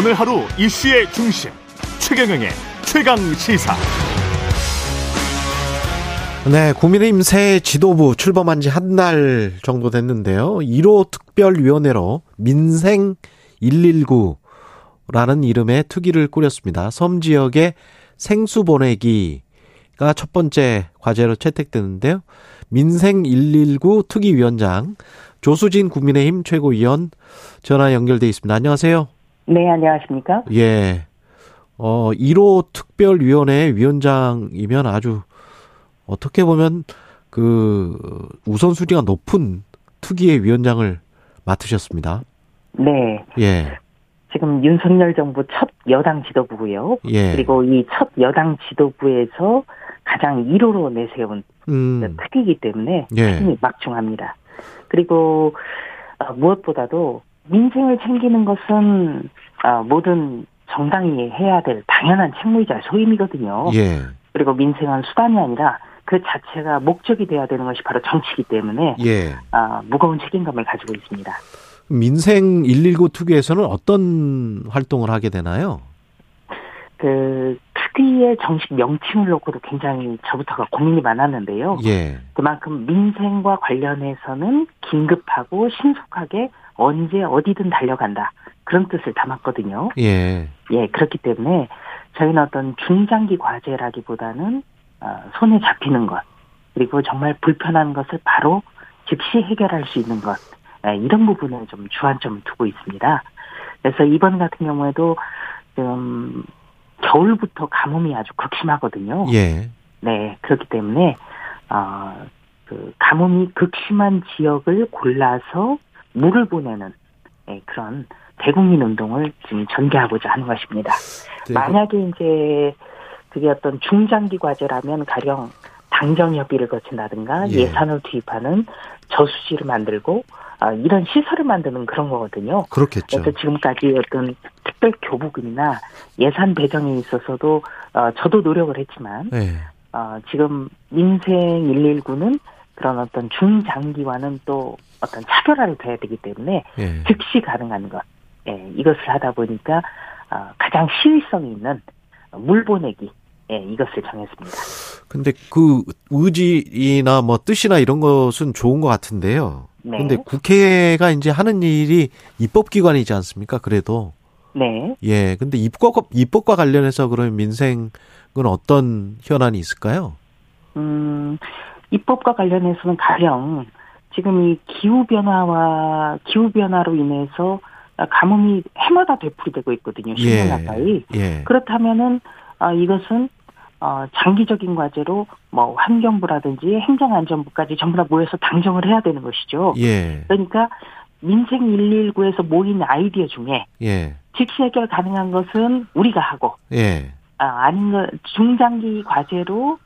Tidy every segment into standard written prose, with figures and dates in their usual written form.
오늘 하루 이슈의 중심, 최경영의 최강시사. 네, 국민의힘 새 지도부 출범한 지 한 달 정도 됐는데요. 1호 특별위원회로 민생119라는 이름의 특위를 꾸렸습니다. 섬 지역의 생수 보내기가 첫 번째 과제로 채택되는데요. 민생119 특위위원장 조수진 국민의힘 최고위원 전화 연결돼 있습니다. 안녕하세요. 네, 안녕하십니까? 예. 1호 특별위원회 위원장이면 아주 어떻게 보면 그 우선순위가 높은 특위의 위원장을 맡으셨습니다. 네. 예. 지금 윤석열 정부 첫 여당 지도부고요. 예. 그리고 이 첫 여당 지도부에서 가장 1호로 내세운 특위이기 때문에 힘이 막중합니다. 그리고 무엇보다도 민생을 챙기는 것은 모든 정당이 해야 될 당연한 책무이자 소임이거든요. 예. 그리고 민생은 수단이 아니라 그 자체가 목적이 돼야 되는 것이 바로 정치이기 때문에 예. 무거운 책임감을 가지고 있습니다. 민생 119 특위에서는 어떤 활동을 하게 되나요? 그 특위의 정식 명칭을 놓고도 굉장히 저부터가 고민이 많았는데요. 예. 그만큼 민생과 관련해서는 긴급하고 신속하게 언제 어디든 달려간다. 그런 뜻을 담았거든요. 예. 예, 그렇기 때문에 저희는 어떤 중장기 과제라기보다는 손에 잡히는 것, 그리고 정말 불편한 것을 바로 즉시 해결할 수 있는 것, 이런 부분에 좀 주안점을 두고 있습니다. 그래서 이번 같은 경우에도 지금 겨울부터 가뭄이 아주 극심하거든요. 예. 네, 그렇기 때문에 그 가뭄이 극심한 지역을 골라서 물을 보내는 그런 대국민 운동을 지금 전개하고자 하는 것입니다. 네. 만약에 이제 그게 어떤 중장기 과제라면 가령 당정협의를 거친다든가 예. 예산을 투입하는 저수지를 만들고 이런 시설을 만드는 그런 거거든요. 그렇겠죠. 그래서 지금까지 어떤 특별교부금이나 예산 배정에 있어서도 저도 노력을 했지만 예. 지금 민생 119는 그런 어떤 중장기와는 또 어떤 차별화를 둬야 되기 때문에 예. 즉시 가능한 것. 예, 이것을 하다 보니까 가장 시의성이 있는 물 보내기 예, 이것을 정했습니다. 근데 그 의지나 뭐 뜻이나 이런 것은 좋은 것 같은데요. 네. 근데 국회가 이제 하는 일이 입법기관이지 않습니까? 그래도 네. 예, 근데 입법과 관련해서 그러면 민생은 어떤 현안이 있을까요? 입법과 관련해서는 가령 지금 이 기후 변화로 인해서 가뭄이 해마다 되풀이되고 있거든요. 10년 가까이. 예. 그렇다면은 이것은 장기적인 과제로 뭐 환경부라든지 행정안전부까지 전부 다 모여서 당정을 해야 되는 것이죠. 예. 그러니까 민생 119에서 모인 아이디어 중에 예. 즉시 해결 가능한 것은 우리가 하고 예. 아닌 중장기 과제로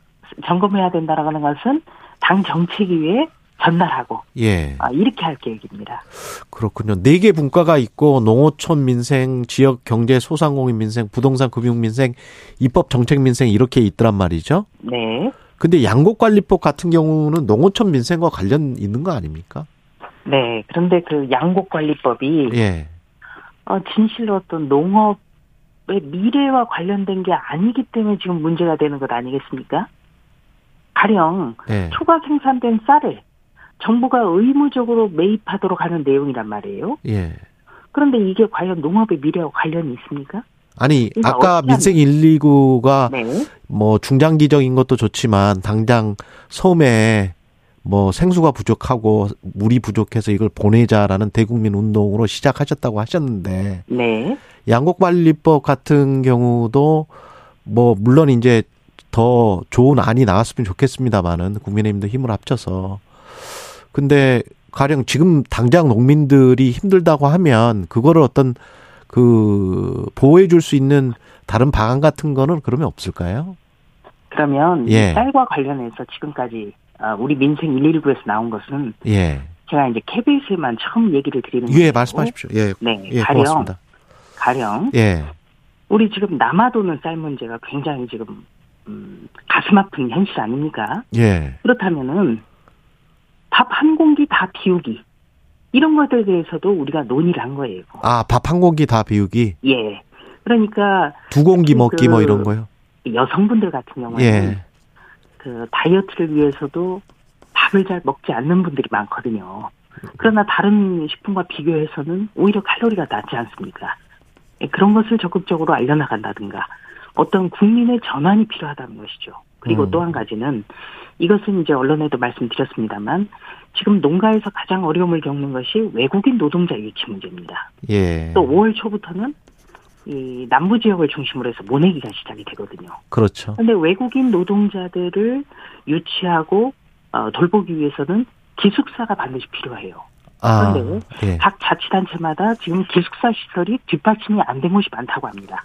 점검해야 된다라는 것은 당 정책이 위해 전달하고 예. 이렇게 할 계획입니다. 그렇군요. 4개 분과가 있고 농어촌 민생, 지역 경제 소상공인 민생, 부동산 금융 민생, 입법 정책 민생 이렇게 있더란 말이죠. 네. 근데 양곡관리법 같은 경우는 농어촌 민생과 관련 있는 거 아닙니까? 네. 그런데 그 양곡관리법이 예. 진실로 어떤 농업의 미래와 관련된 게 아니기 때문에 지금 문제가 되는 것 아니겠습니까? 가령 예. 초과 생산된 쌀을 정부가 의무적으로 매입하도록 하는 내용이란 말이에요. 예. 그런데 이게 과연 농업의 미래와 관련이 있습니까? 아니, 아까 민생 119가 네. 뭐 중장기적인 것도 좋지만 당장 섬에 뭐 생수가 부족하고 물이 부족해서 이걸 보내자라는 대국민 운동으로 시작하셨다고 하셨는데 네. 양곡관리법 같은 경우도 뭐 물론 이제 더 좋은 안이 나왔으면 좋겠습니다만은 국민의힘도 힘을 합쳐서 근데 가령 지금 당장 농민들이 힘들다고 하면 그거를 어떤 그 보호해 줄 수 있는 다른 방안 같은 거는 그러면 없을까요? 그러면 예. 쌀과 관련해서 지금까지 우리 민생 119에서 나온 것은 예. 제가 이제 KBS에만 처음 얘기를 드리는 거예요. 예, 말씀하십시오. 예. 네, 예, 가령 예. 우리 지금 남아도는 쌀 문제가 굉장히 지금 가슴 아픈 현실 아닙니까? 예. 그렇다면은 밥 한 공기 다 비우기. 이런 것들에 대해서도 우리가 논의를 한 거예요. 아, 밥 한 공기 다 비우기? 예. 그러니까. 두 공기 먹기 뭐 이런 거요? 여성분들 같은 경우는. 예. 그 다이어트를 위해서도 밥을 잘 먹지 않는 분들이 많거든요. 그러나 다른 식품과 비교해서는 오히려 칼로리가 낮지 않습니까? 그런 것을 적극적으로 알려나간다든가 어떤 국민의 전환이 필요하다는 것이죠. 그리고 또 한 가지는 이것은 이제 언론에도 말씀드렸습니다만 지금 농가에서 가장 어려움을 겪는 것이 외국인 노동자 유치 문제입니다. 예. 또 5월 초부터는 이 남부 지역을 중심으로 해서 모내기가 시작이 되거든요. 그렇죠. 그런데 외국인 노동자들을 유치하고 돌보기 위해서는 기숙사가 반드시 필요해요. 그런데 예. 각 자치단체마다 지금 기숙사 시설이 뒷받침이 안 된 곳이 많다고 합니다.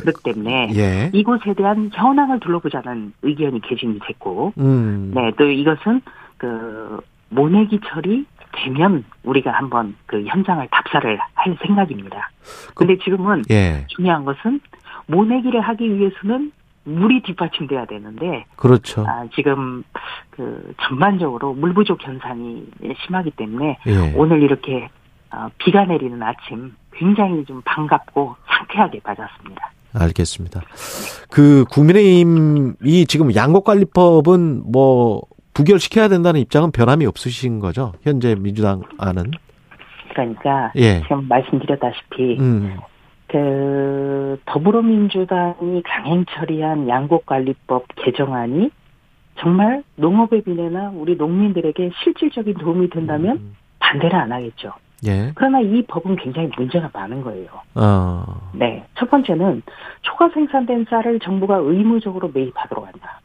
그렇기 때문에 예. 이곳에 대한 현황을 둘러보자는 의견이 개진이 됐고, 네, 또 이것은 그 모내기 철이 되면 우리가 한번 그 현장을 답사를 할 생각입니다. 그런데 지금은 예. 중요한 것은 모내기를 하기 위해서는 물이 뒷받침돼야 되는데, 그렇죠. 아, 지금 그 전반적으로 물 부족 현상이 심하기 때문에 예. 오늘 이렇게 비가 내리는 아침 굉장히 좀 반갑고 상쾌하게 맞았습니다. 알겠습니다. 그 국민의힘이 지금 양곡관리법은 뭐 부결시켜야 된다는 입장은 변함이 없으신 거죠? 현재 민주당 안은? 그러니까 예. 지금 말씀드렸다시피. 그 더불어민주당이 강행 처리한 양곡관리법 개정안이 정말 농업의 비례나 우리 농민들에게 실질적인 도움이 된다면 반대를 안 하겠죠. 예. 그러나 이 법은 굉장히 문제가 많은 거예요. 네, 첫 번째는 초과 생산된 쌀을 정부가 의무적으로 매입하도록 한다.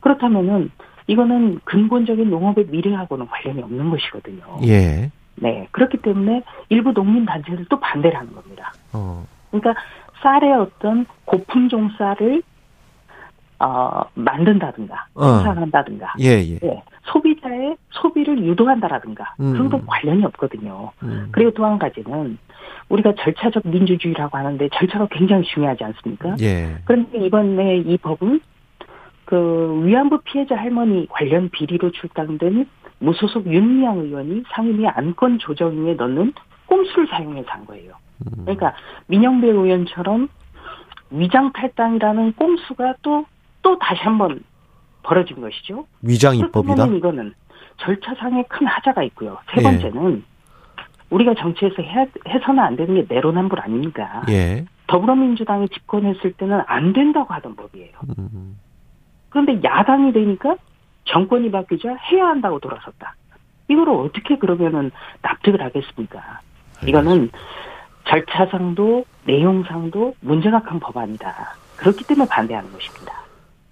그렇다면은 이거는 근본적인 농업의 미래하고는 관련이 없는 것이거든요. 예. 네, 그렇기 때문에 일부 농민단체들도 반대를 하는 겁니다. 그러니까 쌀의 어떤 고품종 쌀을 만든다든가 생산한다든가 예. 네, 소비자의 소비를 유도한다라든가 그런 건 관련이 없거든요. 그리고 또 한 가지는 우리가 절차적 민주주의라고 하는데 절차가 굉장히 중요하지 않습니까? 예. 그런데 이번에 이 법은 그 위안부 피해자 할머니 관련 비리로 출당된 무소속 윤미향 의원이 상임위 안건 조정위에 넣는 꼼수를 사용해서 한 거예요. 그러니까 민영배 의원처럼 위장 탈당이라는 꼼수가 또 다시 한번 벌어진 것이죠. 위장 입법이다. 이거는 절차상에 큰 하자가 있고요. 세 번째는 예. 우리가 정치에서 해서는 안 되는 게 내로남불 아닙니까? 예. 더불어민주당이 집권했을 때는 안 된다고 하던 법이에요. 그런데 야당이 되니까 정권이 바뀌자 해야 한다고 돌아섰다. 이거를 어떻게 그러면은 납득을 하겠습니까? 이거는 절차상도 내용상도 문제가 큰 법안이다. 그렇기 때문에 반대하는 것입니다.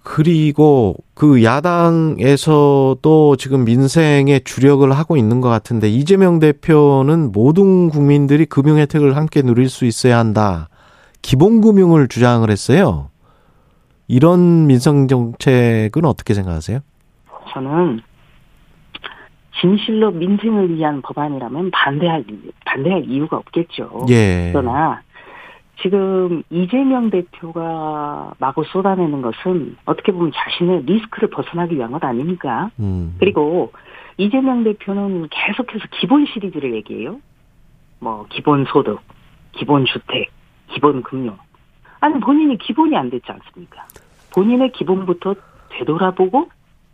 그리고 그 야당에서도 지금 민생에 주력을 하고 있는 것 같은데 이재명 대표는 모든 국민들이 금융 혜택을 함께 누릴 수 있어야 한다. 기본금융을 주장을 했어요. 이런 민생 정책은 어떻게 생각하세요? 저는 진실로 민생을 위한 법안이라면 반대할 이유가 없겠죠. 예. 그러나 지금 이재명 대표가 마구 쏟아내는 것은 어떻게 보면 자신의 리스크를 벗어나기 위한 것 아닙니까? 그리고 이재명 대표는 계속해서 기본 시리즈를 얘기해요. 뭐 기본 소득, 기본 주택, 기본 금융. 아니 본인이 기본이 안 됐지 않습니까? 본인의 기본부터 되돌아보고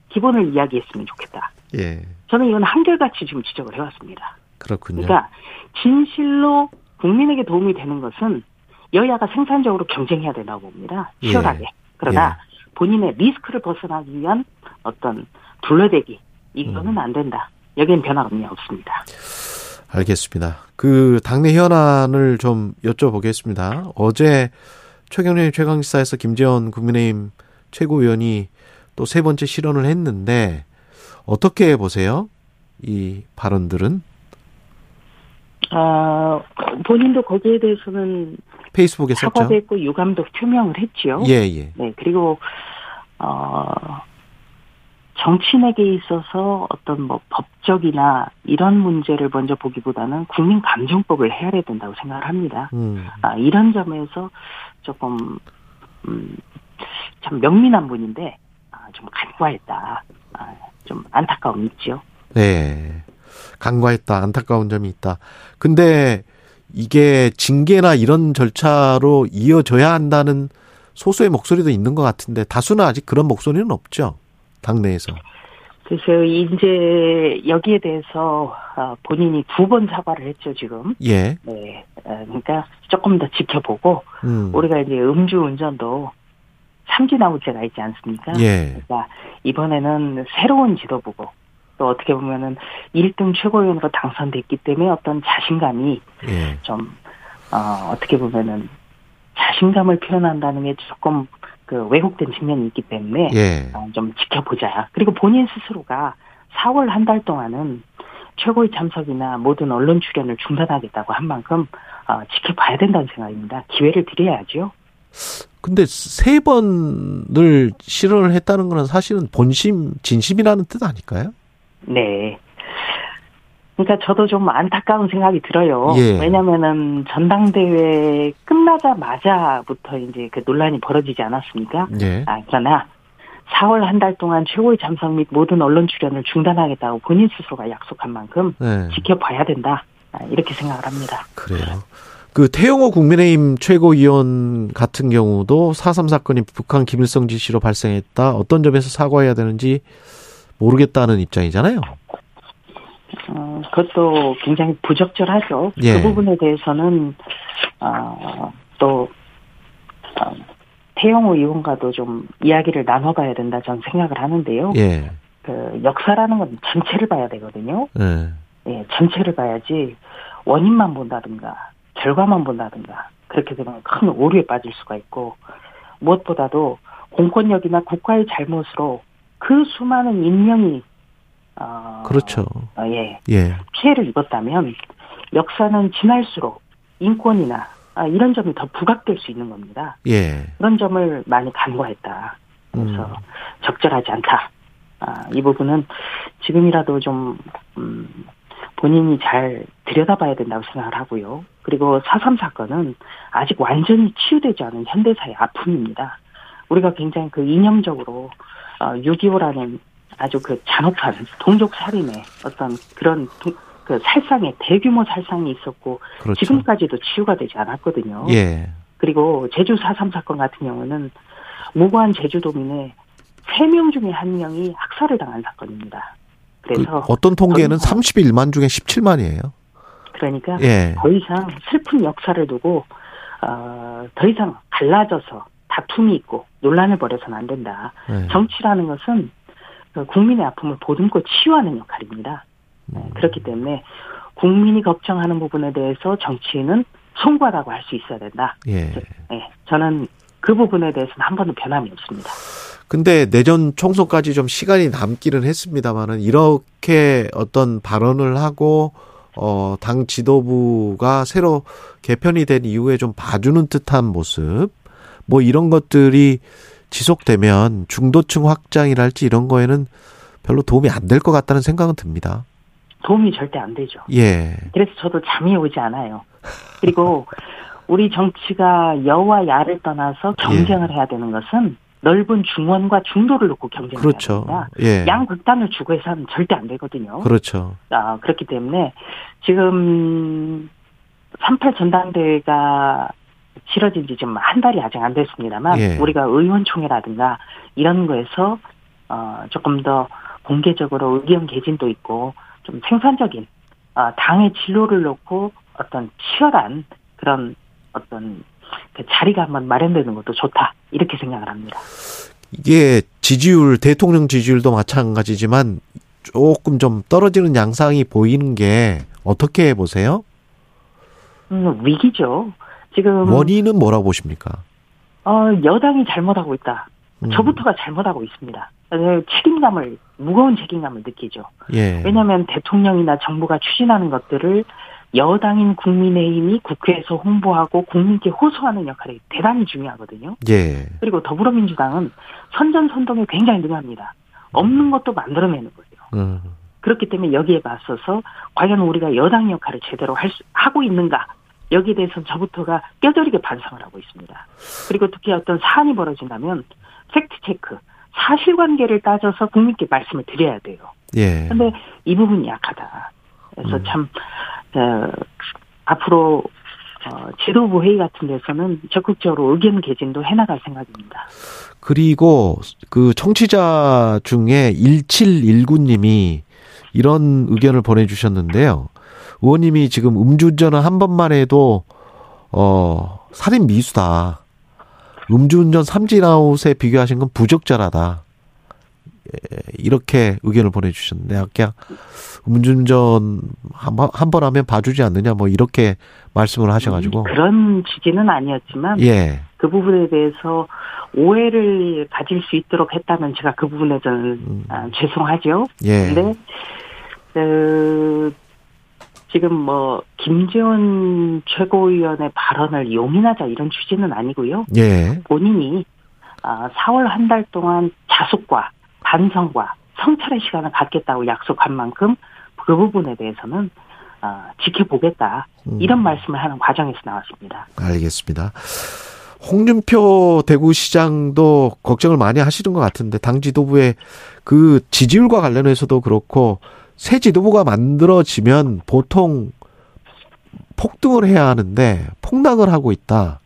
기본을 이야기했으면 좋겠다. 예. 저는 이건 한결같이 지금 지적을 해왔습니다. 그렇군요. 그러니까 진실로 국민에게 도움이 되는 것은 여야가 생산적으로 경쟁해야 된다고 봅니다. 치열하게. 예. 그러나 예. 본인의 리스크를 벗어나기 위한 어떤 둘러대기. 이거는 안 된다. 여기엔 변화가 없습니다. 알겠습니다. 그 당내 현안을 좀 여쭤보겠습니다. 어제 최경련의 최강시사에서 김재원 국민의힘 최고위원이 또 세 번째 실언을 했는데 어떻게 보세요? 이 발언들은? 본인도 거기에 대해서는 페이스북에 썼죠. 사과했고 유감도 표명을 했지요. 예. 네, 그리고 정치인에게 있어서 어떤 뭐 법적이나 이런 문제를 먼저 보기보다는 국민 감정법을 헤아려야 된다고 생각을 합니다. 이런 점에서 조금 참 명민한 분인데. 좀 간과했다. 좀 안타까움이 있죠. 네. 간과했다. 안타까운 점이 있다. 근데 이게 징계나 이런 절차로 이어져야 한다는 소수의 목소리도 있는 것 같은데 다수는 아직 그런 목소리는 없죠. 당내에서. 글쎄요. 이제 여기에 대해서 본인이 두 번 사과를 했죠. 지금. 예. 네. 그러니까 조금 더 지켜보고 우리가 이제 음주운전도 삼진아웃제가 있지 않습니까? 예. 그러니까 이번에는 새로운 지도부고 또 어떻게 보면은 1등 최고위원으로 당선됐기 때문에 어떤 자신감이 예. 좀 어떻게 보면은 자신감을 표현한다는 게 조금 그 왜곡된 측면이 있기 때문에 예. 좀 지켜보자. 그리고 본인 스스로가 4월 한 달 동안은 최고위 참석이나 모든 언론 출연을 중단하겠다고 한 만큼 지켜봐야 된다는 생각입니다. 기회를 드려야죠. 근데 세 번을 실언을 했다는 건 사실은 본심, 진심이라는 뜻 아닐까요? 네. 그러니까 저도 좀 안타까운 생각이 들어요. 예. 왜냐면은 전당대회 끝나자마자부터 이제 그 논란이 벌어지지 않았습니까? 예. 그러나 4월 한 달 동안 최고위 참석 및 모든 언론 출연을 중단하겠다고 본인 스스로가 약속한 만큼 예. 지켜봐야 된다. 이렇게 생각을 합니다. 그래요. 그 태영호 국민의힘 최고위원 같은 경우도 4.3 사건이 북한 김일성 지시로 발생했다. 어떤 점에서 사과해야 되는지 모르겠다는 입장이잖아요. 그것도 굉장히 부적절하죠. 예. 그 부분에 대해서는 또 태영호 의원과도 좀 이야기를 나눠봐야 된다 저는 생각을 하는데요. 예. 그 역사라는 건 전체를 봐야 되거든요. 예. 예, 전체를 봐야지 원인만 본다든가. 결과만 본다든가 그렇게 되면 큰 오류에 빠질 수가 있고 무엇보다도 공권력이나 국가의 잘못으로 그 수많은 인명이 그렇죠. 예. 피해를 입었다면 역사는 지날수록 인권이나 이런 점이 더 부각될 수 있는 겁니다. 예. 그런 점을 많이 간과했다. 그래서 적절하지 않다. 이 부분은 지금이라도 좀 본인이 잘 들여다봐야 된다고 생각을 하고요. 그리고 4.3 사건은 아직 완전히 치유되지 않은 현대사의 아픔입니다. 우리가 굉장히 그 이념적으로 6.25라는 아주 그 잔혹한 동족살인의 어떤 그런 그 살상의 대규모 살상이 있었고 그렇죠. 지금까지도 치유가 되지 않았거든요. 예. 그리고 제주 4.3 사건 같은 경우는 무고한 제주도민의 3명 중에 1명이 학살을 당한 사건입니다. 그래서 그 어떤 통계는 31만 중에 17만이에요. 그러니까 예. 더 이상 슬픈 역사를 두고 더 이상 갈라져서 다툼이 있고 논란을 벌여서는 안 된다. 예. 정치라는 것은 국민의 아픔을 보듬고 치유하는 역할입니다. 그렇기 때문에 국민이 걱정하는 부분에 대해서 정치인은 송구하다고 할 수 있어야 된다. 예. 예. 저는 그 부분에 대해서는 한 번도 변함이 없습니다. 근데 내년 총선까지 좀 시간이 남기는 했습니다만은 이렇게 어떤 발언을 하고 당 지도부가 새로 개편이 된 이후에 좀 봐주는 듯한 모습 뭐 이런 것들이 지속되면 중도층 확장이랄지 이런 거에는 별로 도움이 안 될 것 같다는 생각은 듭니다. 도움이 절대 안 되죠. 예. 그래서 저도 잠이 오지 않아요. 그리고 우리 정치가 여와 야를 떠나서 경쟁을 예. 해야 되는 것은 넓은 중원과 중도를 놓고 경쟁을 그렇죠. 해야 됩니다. 예. 양극단을 추구해서는 절대 안 되거든요. 그렇죠. 그렇기 때문에 지금 3.8 전당대회가 치러진 지 지금 한 달이 아직 안 됐습니다만 예. 우리가 의원총회라든가 이런 거에서 조금 더 공개적으로 의견 개진도 있고 좀 생산적인 당의 진로를 놓고 어떤 치열한 그런 어떤 그 자리가 한번 마련되는 것도 좋다 이렇게 생각을 합니다. 이게 지지율 대통령 지지율도 마찬가지지만 조금 좀 떨어지는 양상이 보이는 게 어떻게 보세요? 위기죠. 지금 원인은 뭐라고 보십니까? 여당이 잘못하고 있다. 저부터가 잘못하고 있습니다. 책임감을 무거운 책임감을 느끼죠. 예. 왜냐하면 대통령이나 정부가 추진하는 것들을 여당인 국민의힘이 국회에서 홍보하고 국민께 호소하는 역할이 대단히 중요하거든요. 예. 그리고 더불어민주당은 선전선동에 굉장히 능합니다. 없는 것도 만들어내는 거예요. 그렇기 때문에 여기에 맞서서 과연 우리가 여당 역할을 제대로 하고 있는가. 여기에 대해서는 저부터가 뼈저리게 반성을 하고 있습니다. 그리고 특히 어떤 사안이 벌어진다면 팩트체크, 사실관계를 따져서 국민께 말씀을 드려야 돼요. 그런데 예. 이 부분이 약하다. 그래서 참 앞으로 지도부 회의 같은 데서는 적극적으로 의견 개진도 해나갈 생각입니다. 그리고 그 청취자 중에 1719님이 이런 의견을 보내주셨는데요. 의원님이 지금 음주운전을 한 번만 해도 살인 미수다. 음주운전 삼진아웃에 비교하신 건 부적절하다. 이렇게 의견을 보내주셨는데 아까 음주운전 한 번 하면 봐주지 않느냐 뭐 이렇게 말씀을 하셔가지고 그런 취지는 아니었지만 예. 그 부분에 대해서 오해를 가질 수 있도록 했다면 제가 그 부분에 대해서는 죄송하죠. 그런데 지금 뭐 김재원 최고위원의 발언을 용인하자 이런 취지는 아니고요. 예. 본인이 4월 한 달 동안 자숙과 반성과 성찰의 시간을 갖겠다고 약속한 만큼 그 부분에 대해서는 지켜보겠다. 이런 말씀을 하는 과정에서 나왔습니다. 알겠습니다. 홍준표 대구시장도 걱정을 많이 하시는 것 같은데 당 지도부의 그 지지율과 관련해서도 그렇고 새 지도부가 만들어지면 보통 폭등을 해야 하는데 폭락을 하고 있다.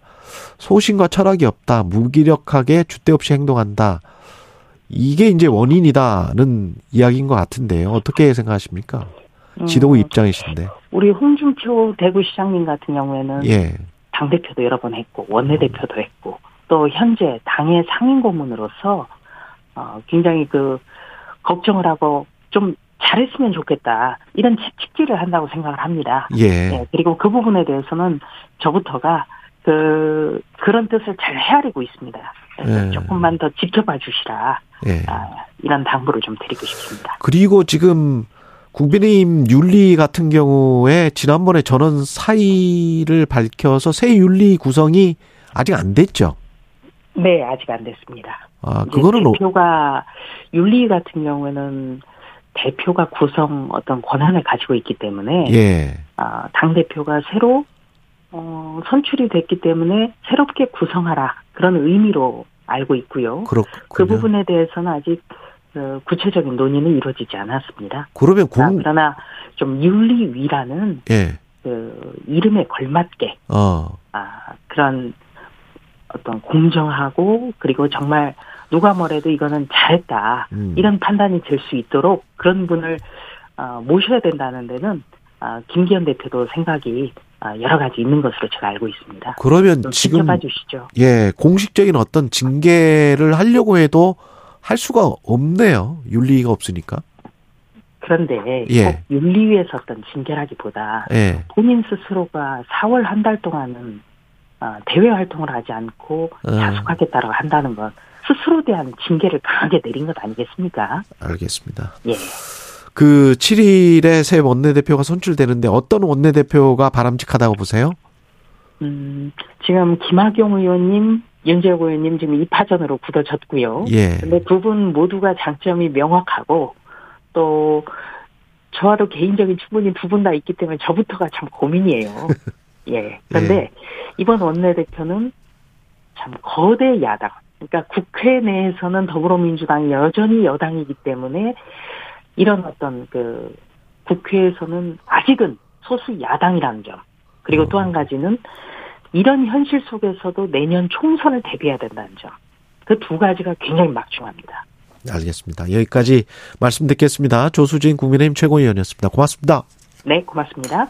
소신과 철학이 없다. 무기력하게 줏대없이 행동한다. 이게 이제 원인이다는 이야기인 것 같은데요. 어떻게 생각하십니까? 지도부 입장이신데. 우리 홍준표 대구시장님 같은 경우에는 예. 당대표도 여러 번 했고 원내대표도 했고 또 현재 당의 상임고문으로서 굉장히 그 걱정을 하고 좀 잘했으면 좋겠다. 이런 채찍질을 한다고 생각을 합니다. 예. 네, 그리고 그 부분에 대해서는 저부터가 그런 뜻을 잘 헤아리고 있습니다. 예. 조금만 더 지켜봐 주시라. 예. 이런 당부를 좀 드리고 싶습니다. 그리고 지금 국민의힘 윤리 같은 경우에 지난번에 전원 사의를 밝혀서 새 윤리 구성이 아직 안 됐죠? 네, 아직 안 됐습니다. 그거는 대표가 윤리 같은 경우에는 대표가 구성 어떤 권한을 가지고 있기 때문에 예. 당대표가 새로 선출이 됐기 때문에 새롭게 구성하라 그런 의미로 알고 있고요. 그렇군요. 그 부분에 대해서는 아직 구체적인 논의는 이루어지지 않았습니다. 그러면 그러나 좀 윤리위라는 예. 그 이름에 걸맞게 그런 어떤 공정하고 그리고 정말 누가 뭐래도 이거는 잘했다. 이런 판단이 될 수 있도록 그런 분을 모셔야 된다는 데는 김기현 대표도 생각이 여러 가지 있는 것으로 제가 알고 있습니다. 그러면 지금 지켜봐 주시죠. 예, 공식적인 어떤 징계를 하려고 해도 할 수가 없네요. 윤리가 없으니까. 그런데 예. 꼭 윤리위에서 어떤 징계라기보다 예. 본인 스스로가 4월 한 달 동안은 대외 활동을 하지 않고 자숙하겠다라고 한다는 것. 스스로 대한 징계를 강하게 내린 것 아니겠습니까? 알겠습니다. 예. 그 7일에 새 원내대표가 선출되는데 어떤 원내대표가 바람직하다고 보세요? 지금 김학용 의원님, 윤재호 의원님 지금 2파전으로 굳어졌고요. 예. 근데 두 분 모두가 장점이 명확하고 또 저와도 개인적인 충분히 두 분 다 있기 때문에 저부터가 참 고민이에요. 예. 그런데 예. 이번 원내대표는 참 거대 야당. 그러니까 국회 내에서는 더불어민주당이 여전히 여당이기 때문에 이런 어떤 그 국회에서는 아직은 소수 야당이라는 점. 그리고 또 한 가지는 이런 현실 속에서도 내년 총선을 대비해야 된다는 점. 그 두 가지가 굉장히 막중합니다. 알겠습니다. 여기까지 말씀 듣겠습니다. 조수진 국민의힘 최고위원이었습니다. 고맙습니다. 네, 고맙습니다.